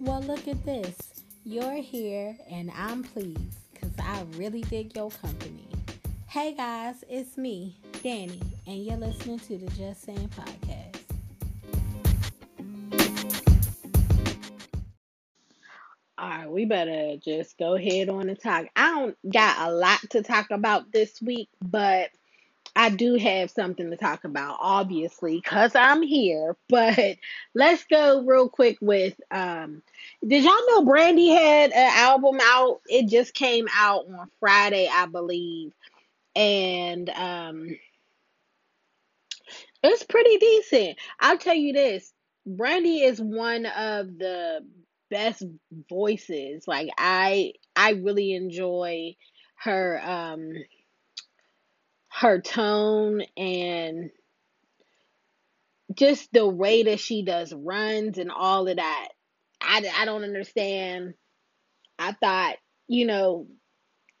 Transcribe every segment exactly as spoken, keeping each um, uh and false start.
Well, look at this. You're here and I'm pleased because I really dig your company. Hey guys, it's me, Danny, and you're listening to the Just Saying Podcast. All right, we better just go ahead on and talk. I don't got a lot to talk about this week, but I do have something to talk about, obviously, because I'm here. But let's go real quick with, um, did y'all know Brandy had an album out? It just came out on Friday, I believe. And um, it's pretty decent. I'll tell you this. Brandy is one of the best voices. Like, I I really enjoy her um her tone and just the way that she does runs and all of that. I, I don't understand. I thought, you know,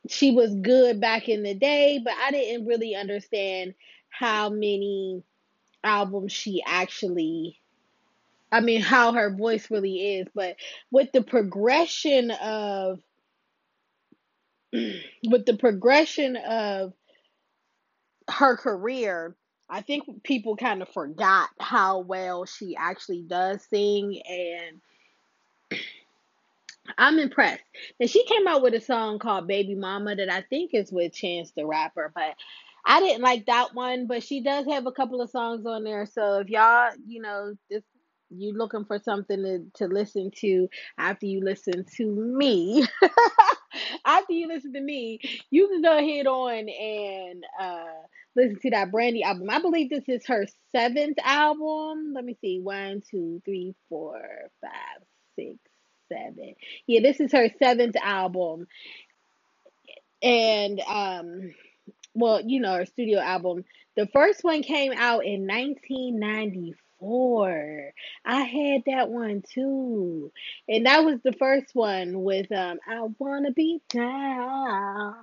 she was good back in the day, but I didn't really understand how many albums she actually, I mean, how her voice really is. But with the progression of, with the progression of her career, I think people kind of forgot how well she actually does sing, and I'm impressed. And she came out with a song called Baby Mama that I think is with Chance the Rapper, but I didn't like that one, but she does have a couple of songs on there. So if y'all, you know, if you're looking for something to, to listen to after you listen to me, after you listen to me, you can go ahead on and uh, listen to that Brandy album. I believe this is her seventh album. Let me see. One, two, three, four, five, six, seven. Yeah, this is her seventh album. And, um, well, you know, her studio album. The first one came out in nineteen ninety-four. I had that one too. And that was the first one with, um, I Wanna Be Down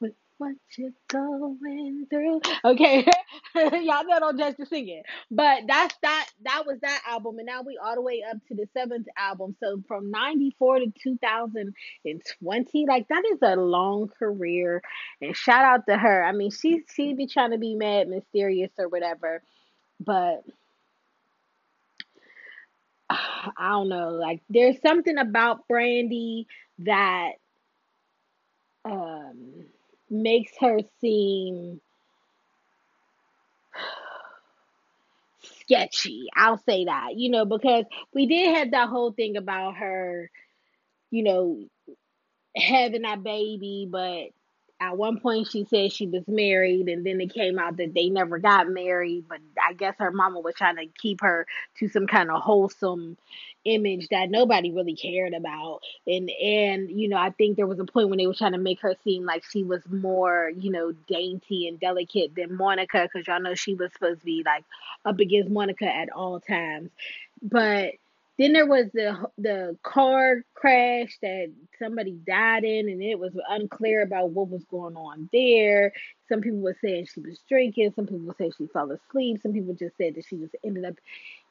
with What You're Going Through. Okay. Y'all know don't judge the singing. But that's that that was that album, and now we all the way up to the seventh album. So from ninety-four to two thousand twenty, like, that is a long career. And shout out to her. I mean, she she be trying to be mad mysterious or whatever, but I don't know. Like, there's something about Brandy that um makes her seem sketchy, I'll say that, you know, because we did have that whole thing about her, you know, having that baby, but at one point she said she was married, and then it came out that they never got married, but I guess her mama was trying to keep her to some kind of wholesome image that nobody really cared about. And, and you know, I think there was a point when they were trying to make her seem like she was more, you know, dainty and delicate than Monica, because y'all know she was supposed to be, like, up against Monica at all times. But then there was the the car crash that somebody died in, and it was unclear about what was going on there. Some people were saying she was drinking. Some people said she fell asleep. Some people just said that she just ended up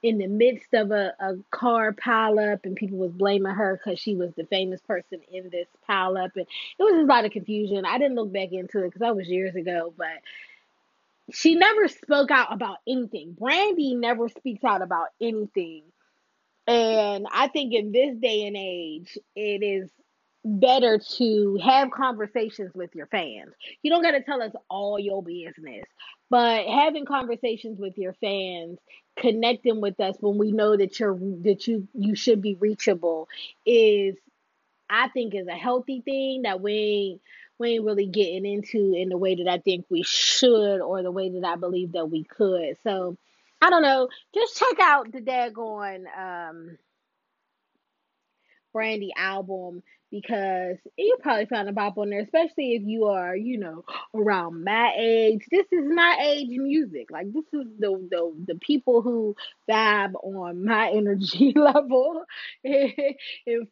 in the midst of a, a car pileup, and people was blaming her because she was the famous person in this pileup. And it was just a lot of confusion. I didn't look back into it because that was years ago, but she never spoke out about anything. Brandy never speaks out about anything. And I think in this day and age, it is better to have conversations with your fans. You don't got to tell us all your business, but having conversations with your fans, connecting with us when we know that you're that you you should be reachable, is, I think, is a healthy thing that we ain't, we ain't really getting into in the way that I think we should, or the way that I believe that we could. So, I don't know. Just check out the daggone um, Brandy album, because you probably found a bop on there, especially if you are, you know, around my age. This is my age music. Like, this is the the, the people who vibe on my energy level in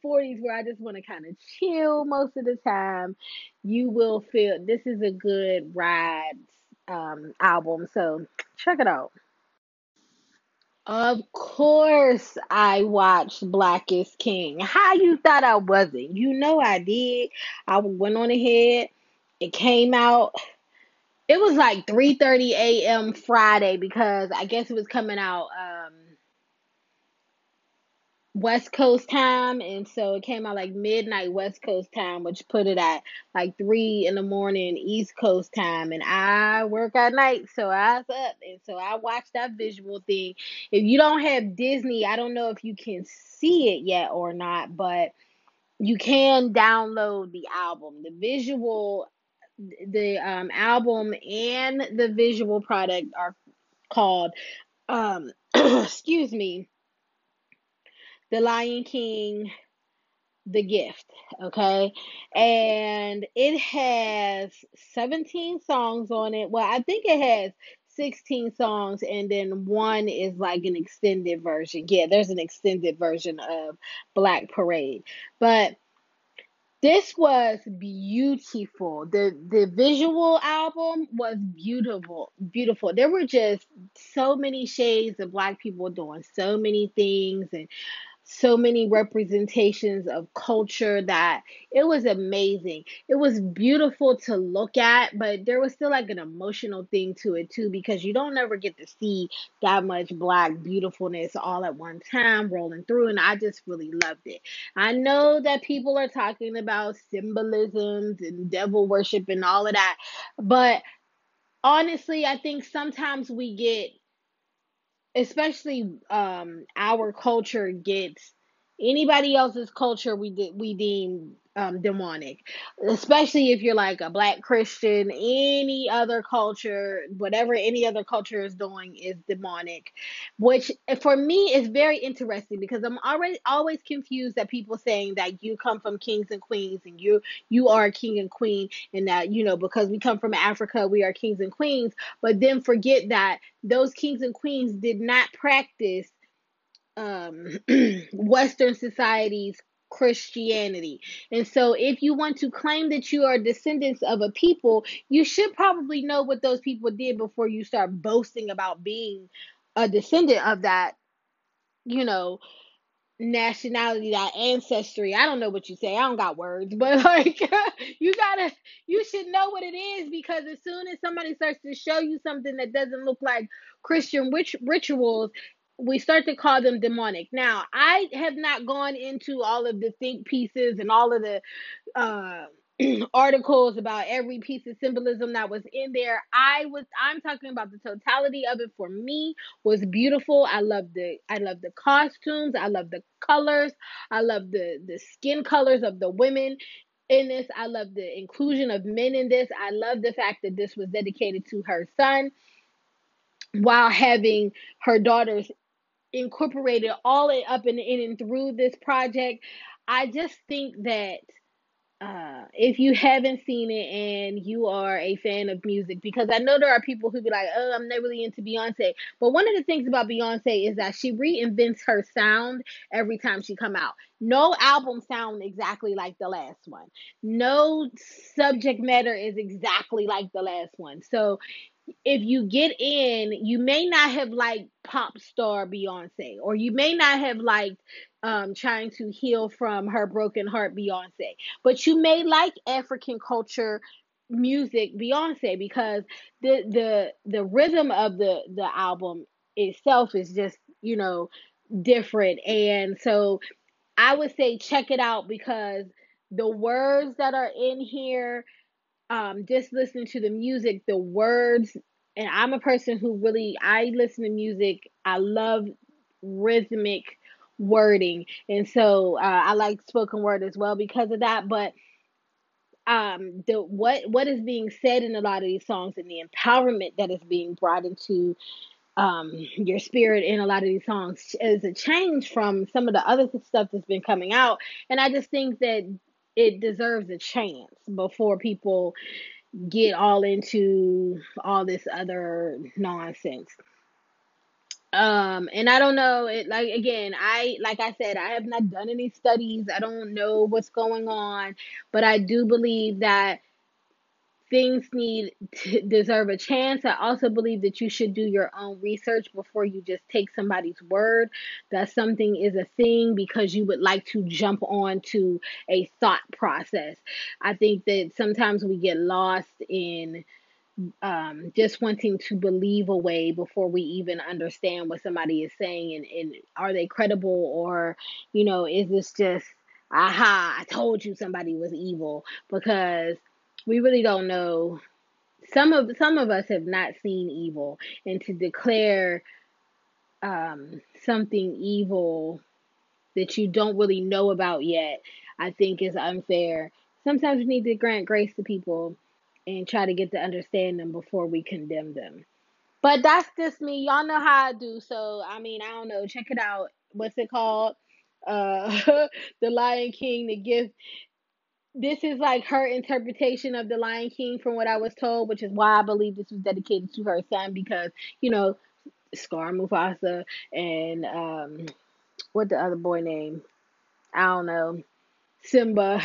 forties, where I just want to kind of chill most of the time. You will feel this is a good ride um, album. So check it out. Of course I watched Black is King. How you thought I wasn't? You know I did. I went on ahead. It came out. It was like three thirty a.m. Friday because I guess it was coming out um, West Coast time. And so it came out like midnight West Coast time, which put it at like three in the morning East Coast time. And I work at night, so I was up. And so I watched that visual thing. If you don't have Disney, I don't know if you can see it yet or not, but you can download the album. The visual The um, album and the visual product are called, um, excuse me, The Lion King: The Gift, okay? And it has seventeen songs on it. Well, I think it has sixteen songs, and then one is like an extended version. Yeah, there's an extended version of Black Parade. But this was beautiful. The the visual album was beautiful. Beautiful. There were just so many shades of Black people doing so many things and so many representations of culture that it was amazing. It was beautiful to look at, but there was still like an emotional thing to it too, because you don't ever get to see that much Black beautifulness all at one time rolling through, and I just really loved it. I know that people are talking about symbolisms and devil worship and all of that, but honestly, I think sometimes we get, especially um, our culture gets, anybody else's culture we de- we deem um, demonic, especially if you're like a Black Christian. Any other culture, whatever any other culture is doing is demonic, which for me is very interesting because I'm already always confused that people saying that you come from kings and queens and you you are a king and queen, and that, you know, because we come from Africa, we are kings and queens, but then forget that those kings and queens did not practice um, Western society's Christianity. And so if you want to claim that you are descendants of a people, you should probably know what those people did before you start boasting about being a descendant of that, you know, nationality, that ancestry. I don't know what you say. I don't got words, but like you gotta, you should know what it is, because as soon as somebody starts to show you something that doesn't look like Christian rit- rituals, we start to call them demonic. Now, I have not gone into all of the think pieces and all of the uh, articles about every piece of symbolism that was in there. I was, I'm talking about the totality of it. For me, was beautiful. I love the, I love the costumes. I love the colors. I love the the skin colors of the women in this. I love the inclusion of men in this. I love the fact that this was dedicated to her son, while having her daughters incorporated all in, up and in and through this project. I just think that uh, if you haven't seen it and you are a fan of music, because I know there are people who be like, oh, I'm not really into Beyonce. But one of the things about Beyonce is that she reinvents her sound every time she come out. No album sound exactly like the last one. No subject matter is exactly like the last one. So if you get in, you may not have liked pop star Beyonce, or you may not have liked um, trying to heal from her broken heart Beyonce, but you may like African culture music Beyonce, because the the the rhythm of the the album itself is just, you know, different. And so I would say check it out, because the words that are in here, Um, just listening to the music, the words, and I'm a person who really, I listen to music, I love rhythmic wording, and so uh, I like spoken word as well because of that. But um, the what what is being said in a lot of these songs, and the empowerment that is being brought into um, your spirit in a lot of these songs, is a change from some of the other stuff that's been coming out. And I just think that it deserves a chance before people get all into all this other nonsense. Um, and I don't know, it, like, again, I, like I said, I have not done any studies. I don't know what's going on, but I do believe that things need to deserve a chance. I also believe that you should do your own research before you just take somebody's word that something is a thing because you would like to jump on to a thought process. I think that sometimes we get lost in um, just wanting to believe a way before we even understand what somebody is saying, and, and are they credible, or, you know, is this just, aha, I told you somebody was evil, because we really don't know. Some of some of us have not seen evil, and to declare um, something evil that you don't really know about yet, I think is unfair. Sometimes we need to grant grace to people and try to get to understand them before we condemn them. But that's just me. Y'all know how I do. So, I mean, I don't know. Check it out. What's it called? Uh, The Lion King, The Gift. This is like her interpretation of The Lion King from what I was told, which is why I believe this was dedicated to her son, because, you know, Scar Mufasa and um, what the other boy name? I don't know. Simba.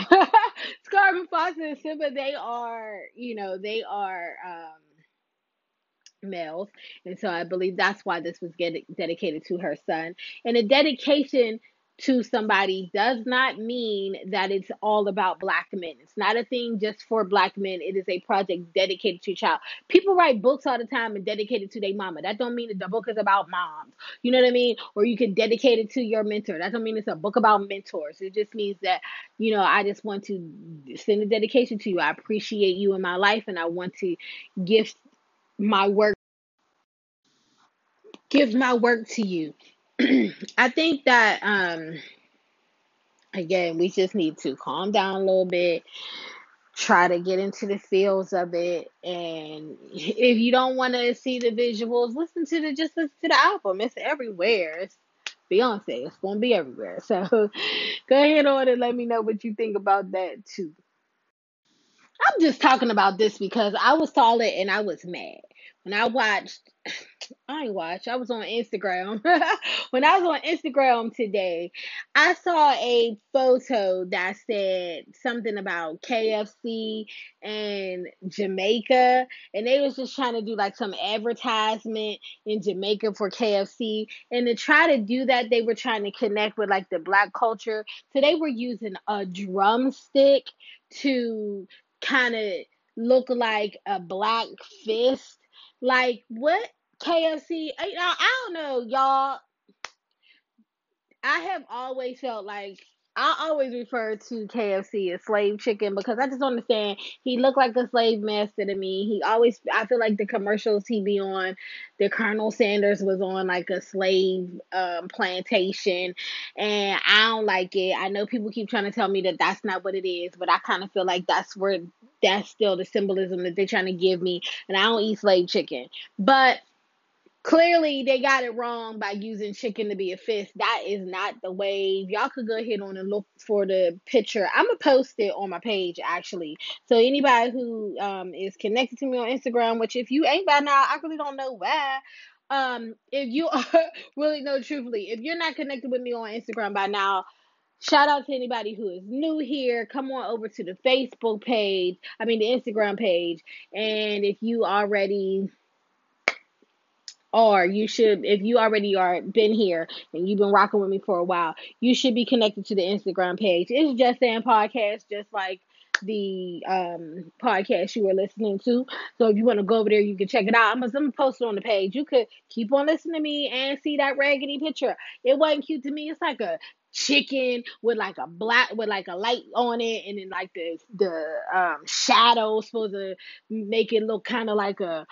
Scar Mufasa and Simba, they are, you know, they are um, males. And so I believe that's why this was get- dedicated to her son. And a dedication to somebody does not mean that it's all about Black men. It's not a thing just for Black men. It is a project dedicated to your child. People write books all the time and dedicate it to their mama. That don't mean that the book is about moms. You know what I mean? Or you can dedicate it to your mentor. That don't mean it's a book about mentors. It just means that, you know, I just want to send a dedication to you. I appreciate you in my life, and I want to gift my work, give my work to you. I think that, um, again, we just need to calm down a little bit, try to get into the feels of it, and if you don't want to see the visuals, listen to the, just listen to the album. It's everywhere. It's Beyonce. It's going to be everywhere. So go ahead on and let me know what you think about that, too. I'm just talking about this because I was solid and I was mad. When I watched, I ain't watched, I was on Instagram. When I was on Instagram today, I saw a photo that said something about K F C and Jamaica. And they was just trying to do like some advertisement in Jamaica for K F C. And to try to do that, they were trying to connect with like the Black culture. So they were using a drumstick to kind of look like a Black fist. Like, what? K F C? I, I don't know, y'all. I have always felt like, I always refer to K F C as slave chicken because I just understand he looked like a slave master to me. He always, I feel like the commercials he be on, the Colonel Sanders was on like a slave um, plantation, and I don't like it. I know people keep trying to tell me that that's not what it is, but I kind of feel like that's where, that's still the symbolism that they're trying to give me, and I don't eat slave chicken. But clearly, they got it wrong by using chicken to be a fist. That is not the wave. Y'all could go ahead on and look for the picture. I'm going to post it on my page, actually. So anybody who um, is connected to me on Instagram, which if you ain't by now, I really don't know why. Um, if you are, really know truthfully, if you're not connected with me on Instagram by now, shout out to anybody who is new here. Come on over to the Facebook page. I mean, the Instagram page. And if you already... Or you should, if you already are been here and you've been rocking with me for a while, you should be connected to the Instagram page. It's Just Saying Podcast, just like the um, podcast you were listening to. So if you want to go over there, you can check it out. I'm going to post it on the page. You could keep on listening to me and see that raggedy picture. It wasn't cute to me. It's like a chicken with like a black, with like a light on it, and then like the, the um, shadow supposed to make it look kind of like a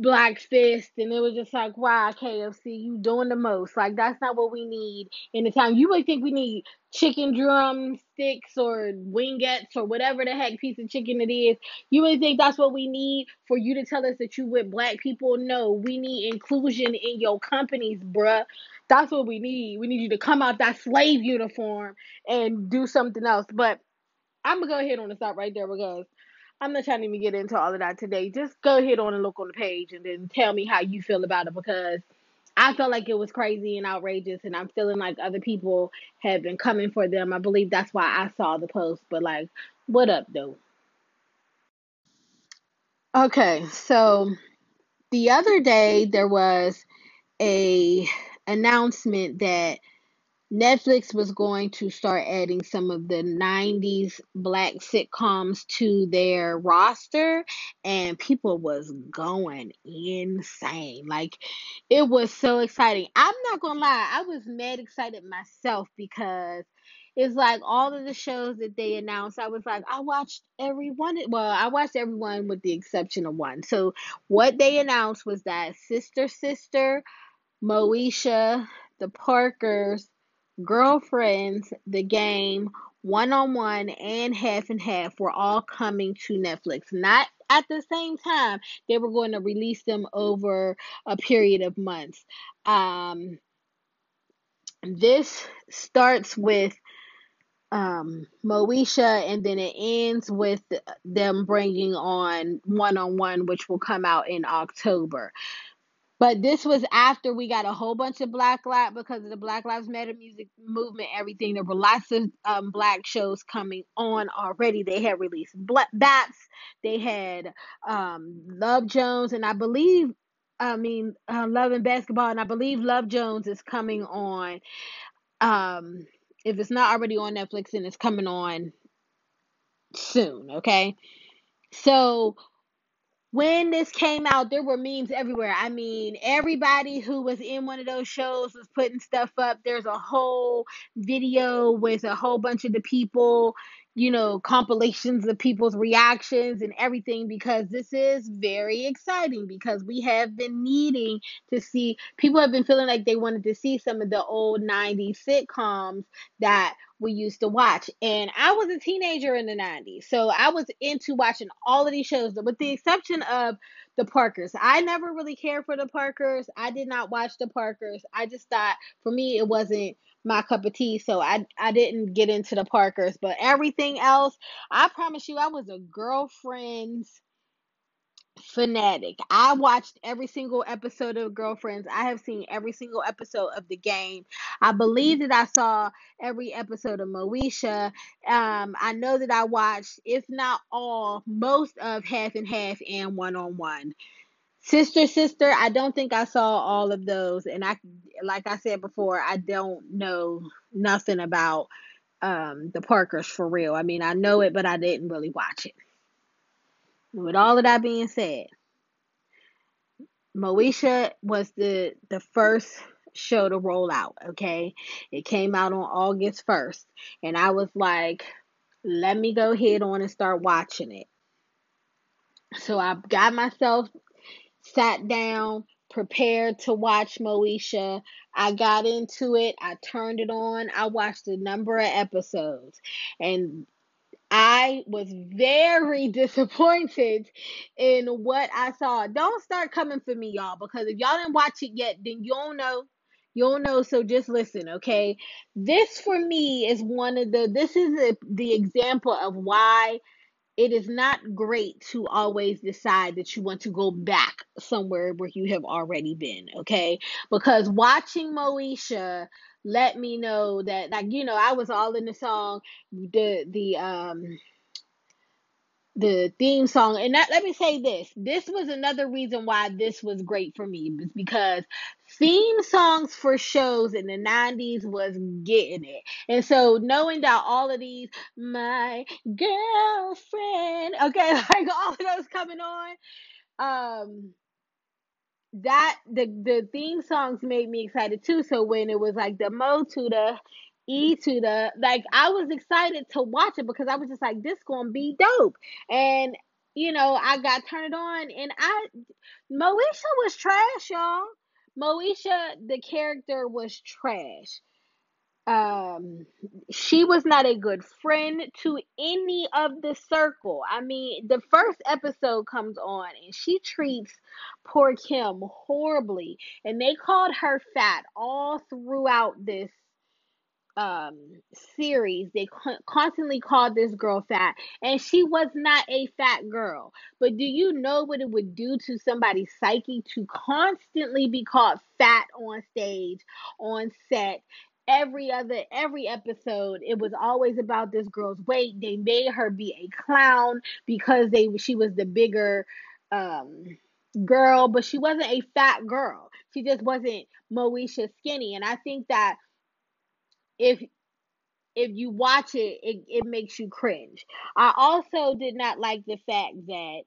Black fist, and it was just like, wow, K F C, you doing the most. Like, that's not what we need in the time. You would think we need chicken drumsticks or wingettes or whatever the heck piece of chicken it is. You really think that's what we need for you to tell us that you with Black people? No, we need inclusion in your companies, bruh. That's what we need. We need you to come out that slave uniform and do something else. But I'm gonna go ahead on and stop right there because I'm not trying to even get into all of that today. Just go ahead on and look on the page and then tell me how you feel about it, because I felt like it was crazy and outrageous, and I'm feeling like other people have been coming for them. I believe that's why I saw the post, but like, what up, though? Okay, so the other day there was a announcement that Netflix was going to start adding some of the nineties black sitcoms to their roster, and people was going insane. Like, it was so exciting. I'm not gonna lie, I was mad excited myself because it's like all of the shows that they announced, I was like, I watched every one. Well, I watched everyone with the exception of one. So what they announced was that Sister Sister, Moesha, The Parkers, Girlfriends, The Game, One on One, and Half and Half were all coming to Netflix. Not at the same time. They were going to release them over a period of months. Um, this starts with um, Moesha, and then it ends with them bringing on One on One, which will come out in October. But this was after we got a whole bunch of black lives because of the Black Lives Matter music movement, everything. There were lots of um, black shows coming on already. They had released Black Bats. They had um, Love Jones. And I believe, I mean, uh, Love and Basketball. And I believe Love Jones is coming on. Um, if it's not already on Netflix, then it's coming on soon. Okay. So when this came out, there were memes everywhere. I mean, everybody who was in one of those shows was putting stuff up. There's a whole video with a whole bunch of the people, you know, compilations of people's reactions and everything, because this is very exciting, because we have been needing to see, people have been feeling like they wanted to see some of the old nineties sitcoms that we used to watch. And I was a teenager in the nineties, so I was into watching all of these shows, with the exception of The Parkers. I never really cared for The Parkers. I did not watch The Parkers. I just thought, for me, it wasn't my cup of tea, so I, I didn't get into The Parkers. But everything else, I promise you, I was a Girlfriends fanatic. I watched every single episode of Girlfriends. I have seen every single episode of The Game. I believe that I saw every episode of Moesha. Um, I know that I watched, if not all, most of Half and Half and One on One. Sister Sister, I don't think I saw all of those. And I, like I said before, I don't know nothing about um, The Parkers for real. I mean, I know it, but I didn't really watch it. With all of that being said, Moesha was the, the first show to roll out, okay? It came out on August first, and I was like, let me go ahead on and start watching it. So I got myself sat down, prepared to watch Moesha. I got into it. I turned it on. I watched a number of episodes, and I was very disappointed in what I saw. Don't start coming for me, y'all, because if y'all didn't watch it yet, then you don't know. You don't know, so just listen, okay? This, for me, is one of the, this is the, the example of why it is not great to always decide that you want to go back somewhere where you have already been, okay? Because watching Moesha let me know that, like, you know, I was all in the song, the the um the theme song. And that, let me say this, this was another reason why this was great for me, because theme songs for shows in the nineties was getting it. And so knowing that all of these, my girlfriend, okay, like all of those coming on, um that the the theme songs made me excited too. So when it was like the Mo to the E to the, like, I was excited to watch it because I was just like, this gonna be dope. And you know, I got turned on, and I Moesha was trash, y'all. Moesha, the character, was trash. Um, she was not a good friend to any of the circle. I mean, the first episode comes on and she treats poor Kim horribly, and they called her fat all throughout this um, series. They con- constantly called this girl fat, and she was not a fat girl. But do you know what it would do to somebody's psyche to constantly be called fat on stage, on set? Every other, every episode, it was always about this girl's weight. They made her be a clown because they she was the bigger um, girl, but she wasn't a fat girl. She just wasn't Moesha skinny. And I think that if if you watch it, it, it makes you cringe. I also did not like the fact that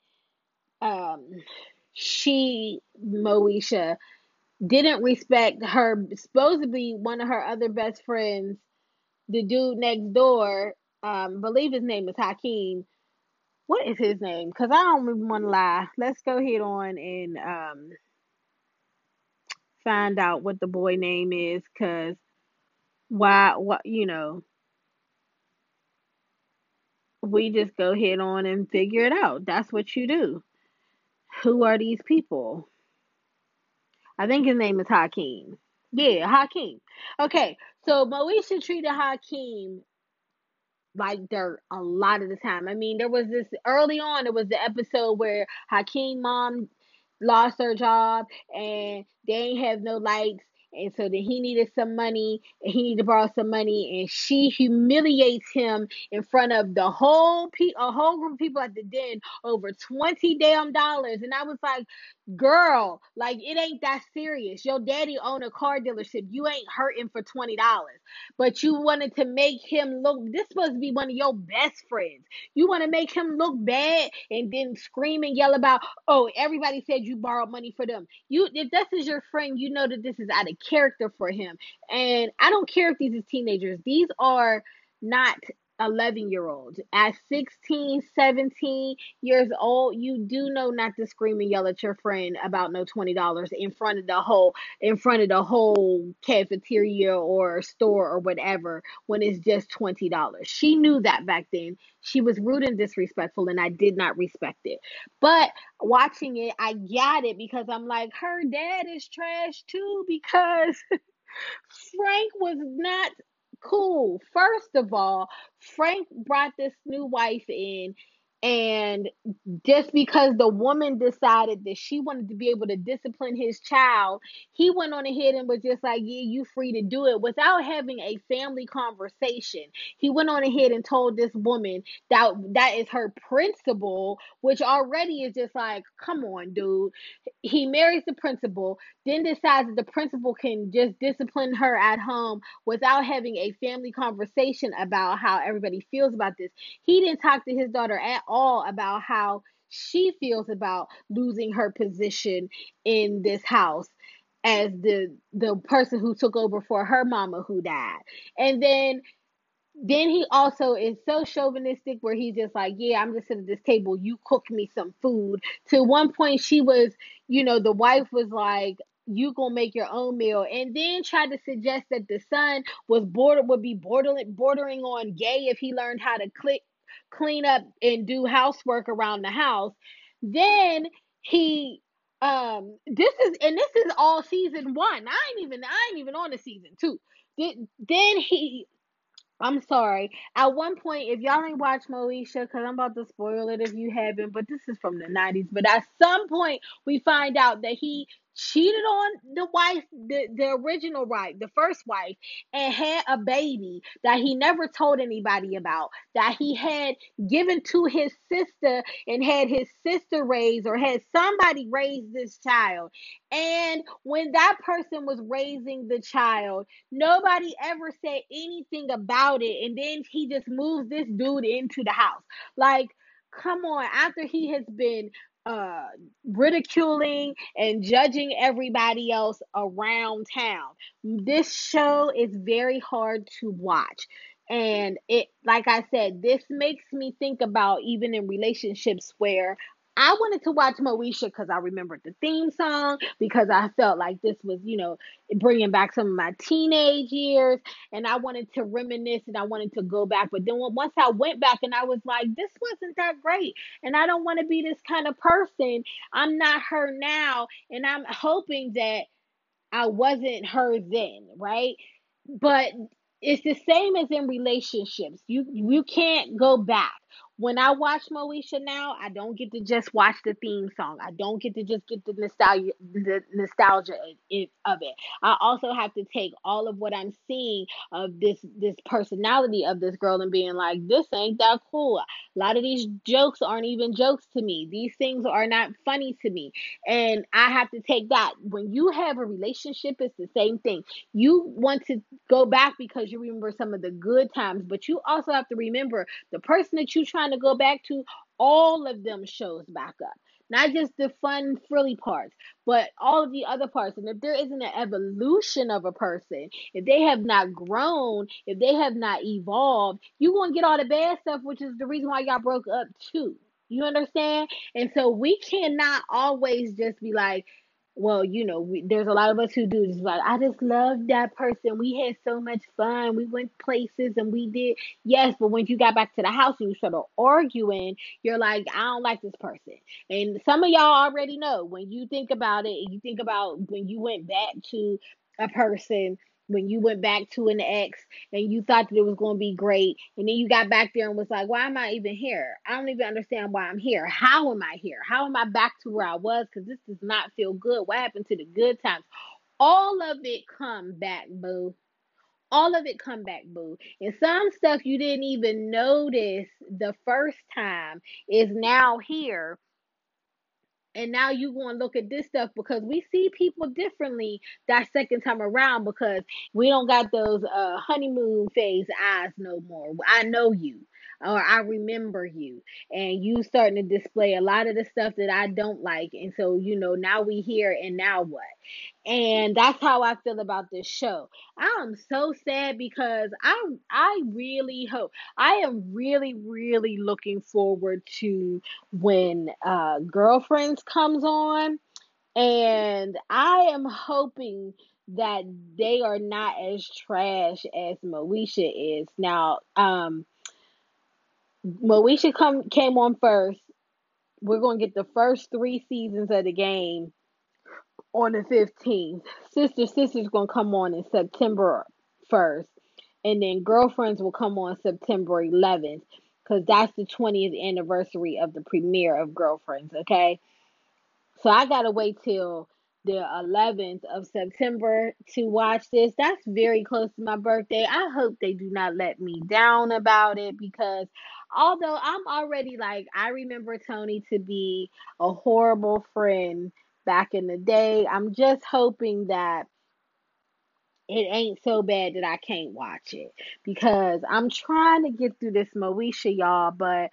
um, she, Moesha, didn't respect her, supposed to be one of her other best friends, the dude next door, um, believe his name is Hakeem. What is his name? Because I don't even want to lie. Let's go ahead on and um, find out what the boy name is, because why, what, you know, we just go ahead on and figure it out. That's what you do. Who are these people? I think his name is Hakeem. Yeah, Hakeem. Okay, so Moesha treated Hakeem like dirt a lot of the time. I mean, there was this, early on, it was the episode where Hakeem's mom lost her job and they ain't have no lights. And so then he needed some money, and he needed to borrow some money, and she humiliates him in front of the whole pe- a whole group of people at the den over twenty damn dollars. And I was like, girl, like, it ain't that serious. Your daddy owned a car dealership. You ain't hurting for twenty dollars. But you wanted to make him look, this supposed to be one of your best friends. You want to make him look bad and then scream and yell about, oh, everybody said you borrowed money for them. You, if this is your friend, you know that this is out of character for him. And I don't care if these are teenagers. These are not eleven year olds. At sixteen, seventeen years old, you do know not to scream and yell at your friend about no twenty dollars in front of the whole in front of the whole cafeteria or store or whatever when it's just twenty dollars. She knew that back then. She was rude and disrespectful, and I did not respect it. But watching it, I got it, because I'm like, her dad is trash too, because Frank was not cool. First of all, Frank brought this new wife in, and just because the woman decided that she wanted to be able to discipline his child, he went on ahead and was just like, yeah, you free to do it, without having a family conversation. He went on ahead and told this woman that that is her principal, which already is just like, come on, dude. He marries the principal, then decides that the principal can just discipline her at home without having a family conversation about how everybody feels about this. He didn't talk to his daughter at all. all about how she feels about losing her position in this house as the the person who took over for her mama who died. And then then he also is so chauvinistic where he's just like, yeah, I'm just sitting at this table, you cook me some food. To one point she was, you know, the wife was like, you gonna make your own meal, and then tried to suggest that the son was border would be bordering bordering on gay if he learned how to click clean up and do housework around the house. Then he um this is and this is all season one. I ain't even I ain't even on the season two. Then he I'm sorry. At one point, if y'all ain't watched Moesha, because I'm about to spoil it if you haven't, but this is from the nineties. But at some point, we find out that he cheated on the wife, the, the original wife, the first wife, and had a baby that he never told anybody about, that he had given to his sister and had his sister raise, or had somebody raise this child. And when that person was raising the child, nobody ever said anything about it. And then he just moves this dude into the house. Like, come on, after he has been uh ridiculing and judging everybody else around town. This show is very hard to watch. And it, like I said, this makes me think about even in relationships where I wanted to watch Moesha because I remembered the theme song, because I felt like this was, you know, bringing back some of my teenage years, and I wanted to reminisce and I wanted to go back. But then once I went back and I was like, this wasn't that great, and I don't want to be this kind of person. I'm not her now, and I'm hoping that I wasn't her then, right? But it's the same as in relationships. You you can't go back. When I watch Moesha now, I don't get to just watch the theme song. I don't get to just get the nostalgia, the nostalgia of it. I also have to take all of what I'm seeing of this, this personality of this girl and being like, this ain't that cool. A lot of these jokes aren't even jokes to me. These things are not funny to me. And I have to take that. When you have a relationship, it's the same thing. You want to go back because you remember some of the good times, but you also have to remember the person that you're trying to go back to, all of them shows back up. Not just the fun, frilly parts, but all of the other parts. And if there isn't an evolution of a person, if they have not grown, if they have not evolved, you're going to get all the bad stuff, which is the reason why y'all broke up too. You understand? And so we cannot always just be like, well, you know, we, there's a lot of us who do just like, I just love that person. We had so much fun. We went places and we did. Yes, but when you got back to the house and you started arguing, you're like, I don't like this person. And some of y'all already know when you think about it, you think about when you went back to a person, when you went back to an ex and you thought that it was going to be great. And then you got back there and was like, why am I even here? I don't even understand why I'm here. How am I here? How am I back to where I was? Because this does not feel good. What happened to the good times? All of it come back, boo. All of it come back, boo. And some stuff you didn't even notice the first time is now here. And now you going to look at this stuff because we see people differently that second time around because we don't got those uh, honeymoon phase eyes no more. I know you or I remember you. And you starting to display a lot of the stuff that I don't like. And so, you know, now we here and now what? And that's how I feel about this show. I'm so sad because I I really hope, I am really, really looking forward to when uh, Girlfriends comes on. And I am hoping that they are not as trash as Moesha is. Now, um, Moesha come, came on first. We're going to get the first three seasons of The Game on the fifteenth. Sister Sister's going to come on in September first. And then Girlfriends will come on September eleventh. Because that's the twentieth anniversary of the premiere of Girlfriends, okay? So I got to wait till the eleventh of September to watch this. That's very close to my birthday. I hope they do not let me down about it because although I'm already like, I remember Tony to be a horrible friend back in the day. I'm just hoping that it ain't so bad that I can't watch it because I'm trying to get through this Moesha, y'all, but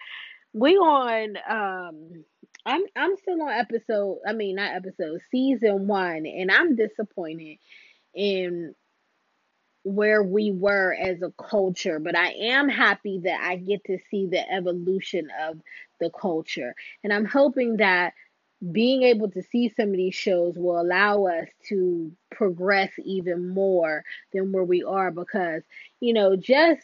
we on, um, I'm I'm still on episode, I mean, not episode, season one, and I'm disappointed in where we were as a culture, but I am happy that I get to see the evolution of the culture, and I'm hoping that being able to see some of these shows will allow us to progress even more than where we are because, you know, just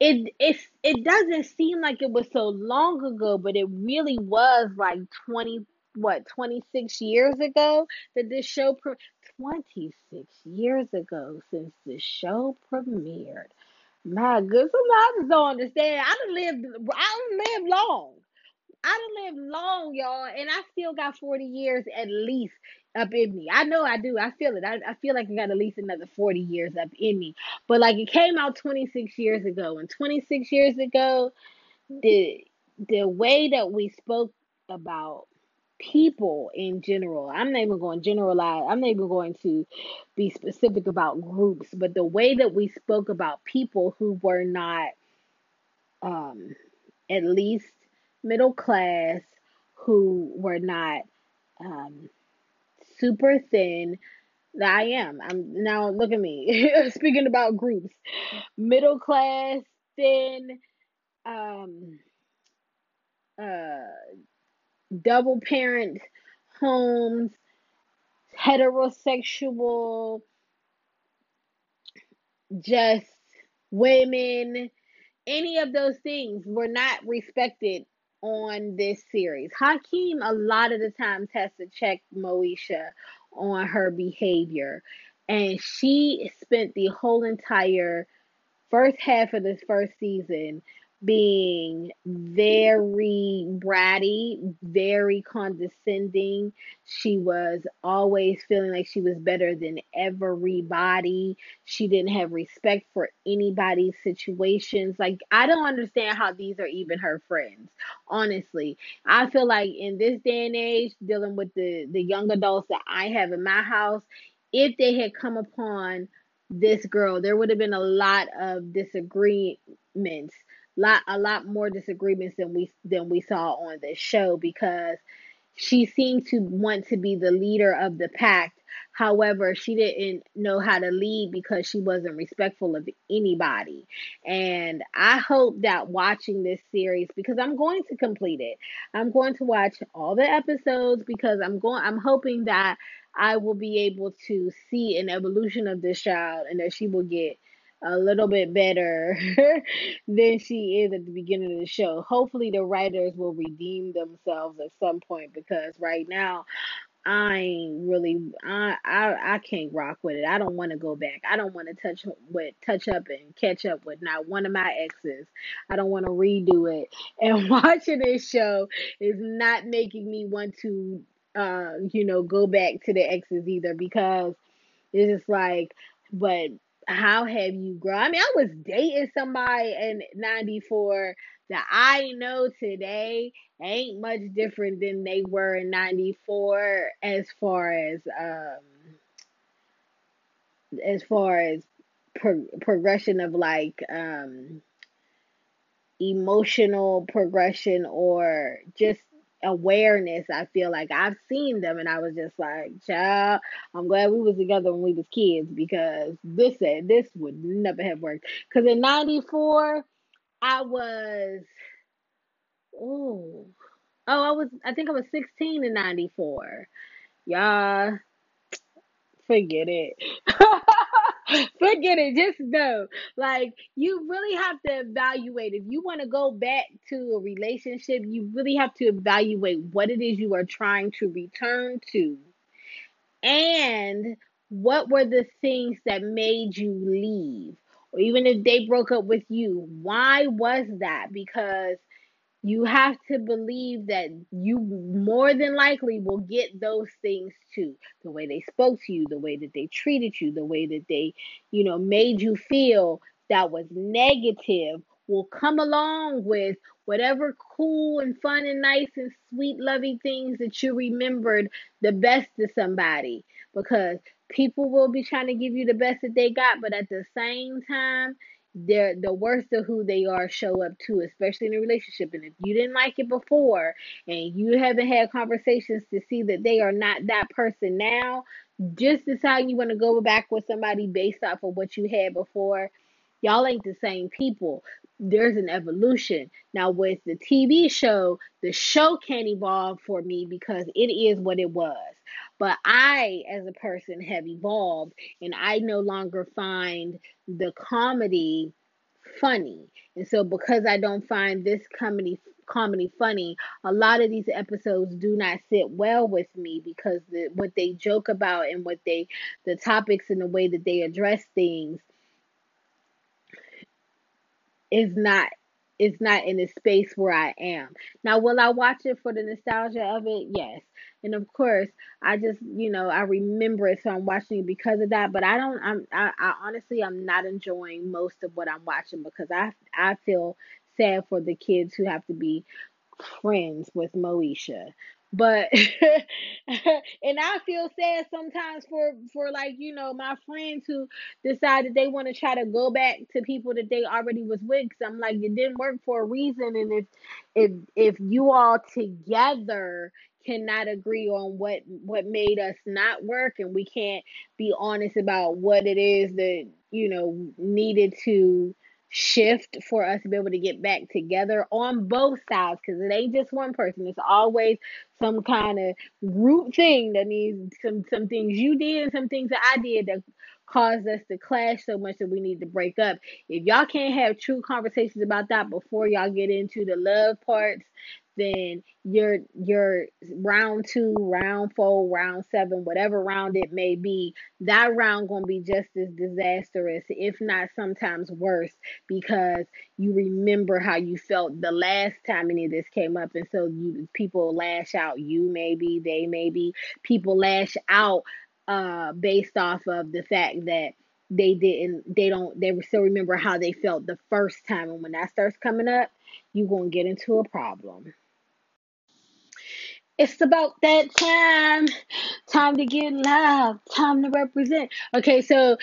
it it's it doesn't seem like it was so long ago, but it really was like twenty what twenty-six years ago that this show pre- twenty-six years ago since the show premiered. My goodness, I just don't understand. I done lived I done lived long. I done lived long, y'all, and I still got forty years at least up in me. I know I do. I feel it. I, I feel like I got at least another forty years up in me. But, like, it came out twenty-six years ago, and twenty-six years ago, the the way that we spoke about people in general, I'm not even going to generalize. I'm not even going to be specific about groups, but the way that we spoke about people who were not um, at least middle class, who were not um, super thin. I am. I'm now. Look at me speaking about groups. Middle class, thin, um, uh, double parent homes, heterosexual, just women. Any of those things were not respected on this series. Hakeem a lot of the times has to check Moesha on her behavior, and she spent the whole entire first half of this first season being very bratty, very condescending. She was always feeling like she was better than everybody. She didn't have respect for anybody's situations. Like, I don't understand how these are even her friends, honestly. I feel like in this day and age, dealing with the, the young adults that I have in my house, if they had come upon this girl, there would have been a lot of disagreements. Lot, a lot more disagreements than we than we saw on this show, because she seemed to want to be the leader of the pack. However, she didn't know how to lead because she wasn't respectful of anybody. And I hope that watching this series, because I'm going to complete it, I'm going to watch all the episodes, because I'm going. I'm hoping that I will be able to see an evolution of this child and that she will get a little bit better than she is at the beginning of the show. Hopefully the writers will redeem themselves at some point, because right now I ain't really I I, I can't rock with it. I don't want to go back. I don't want to touch with touch up and catch up with not one of my exes. I don't want to redo it. And watching this show is not making me want to uh you know go back to the exes either, because it's just like, but how have you grown? I mean, I was dating somebody in ninety-four that I know today ain't much different than they were in ninety-four as far as um as far as pro- progression of like um emotional progression or just awareness. I feel like I've seen them and I was just like, child, I'm glad we was together when we was kids, because this this would never have worked. Because in ninety-four I was oh oh I was I think I was sixteen in ninety-four. Y'all forget it. Forget it. Just know, like, you really have to evaluate. If you want to go back to a relationship, you really have to evaluate what it is you are trying to return to. And what were the things that made you leave? Or even if they broke up with you, why was that? Because you have to believe that you more than likely will get those things too. The way they spoke to you, the way that they treated you, the way that they, you know, made you feel that was negative will come along with whatever cool and fun and nice and sweet, loving things that you remembered the best to somebody. Because people will be trying to give you the best that they got, but at the same time, they're the worst of who they are show up to, especially in a relationship. And if you didn't like it before and you haven't had conversations to see that they are not that person now, just deciding you want to go back with somebody based off of what you had before, y'all ain't the same people. There's an evolution. Now with the T V show, the show can't evolve for me because it is what it was. But I, as a person, have evolved, and I no longer find the comedy funny. And so because I don't find this comedy comedy funny, a lot of these episodes do not sit well with me, because the, what they joke about and what they, the topics and the way that they address things is not, it's not in a space where I am. Now, will I watch it for the nostalgia of it? Yes. And of course, I just, you know, I remember it, so I'm watching it because of that. But I don't, I'm, I, I honestly, I'm not enjoying most of what I'm watching, because I, I feel sad for the kids who have to be friends with Moesha. But, and I feel sad sometimes for, for like, you know, my friends who decided they want to try to go back to people that they already was with. Cause I'm like, it didn't work for a reason. And if, if, if you all together cannot agree on what, what made us not work, and we can't be honest about what it is that, you know, needed to shift for us to be able to get back together on both sides, because it ain't just one person. It's always some kind of root thing that needs some some things you did and some things that I did that caused us to clash so much that we need to break up. If y'all can't have true conversations about that before y'all get into the love parts, then your your round two, round four, round seven, whatever round it may be, that round gonna be just as disastrous, if not sometimes worse, because you remember how you felt the last time any of this came up. And so you, people lash out, you maybe, they maybe, people lash out uh, based off of the fact that they didn't, they don't, they still remember how they felt the first time. And when that starts coming up, you're going to get into a problem. It's about that time. Time to get loud. Time to represent. Okay, so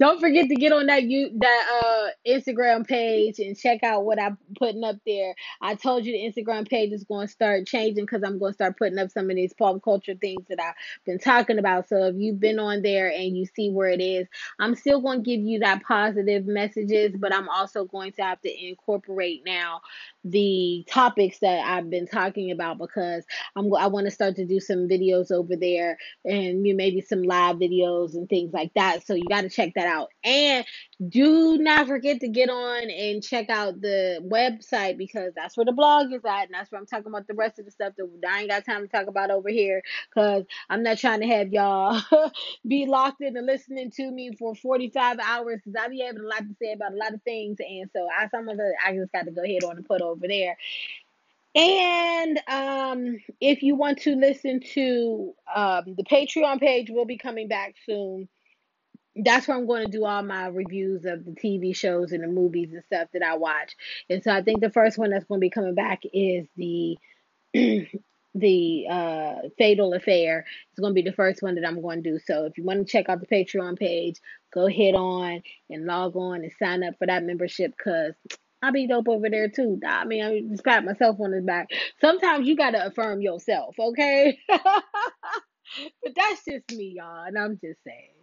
don't forget to get on that you that uh Instagram page and check out what I'm putting up there. I told you the Instagram page is going to start changing because I'm going to start putting up some of these pop culture things that I've been talking about. So if you've been on there and you see where it is, I'm still going to give you that positive messages, but I'm also going to have to incorporate now the topics that I've been talking about, because I'm I want to start to do some videos over there and maybe some live videos and things like that. So you got to check that out. And do not forget to get on and check out the website, because that's where the blog is at, and that's where I'm talking about the rest of the stuff that I ain't got time to talk about over here, because I'm not trying to have y'all be locked in and listening to me for forty-five hours, because I be having a lot to say about a lot of things. And so I some of the I just got to go ahead on and put over there. And um, if you want to listen to um, the Patreon page, we'll be coming back soon. That's where I'm going to do all my reviews of the T V shows and the movies and stuff that I watch. And so I think the first one that's going to be coming back is the the uh, Fatal Affair. It's going to be the first one that I'm going to do. So if you want to check out the Patreon page, go ahead on and log on and sign up for that membership, because I'll be dope over there too. I mean, I just pat myself on the back. Sometimes you got to affirm yourself, okay? But that's just me, y'all, and I'm just saying.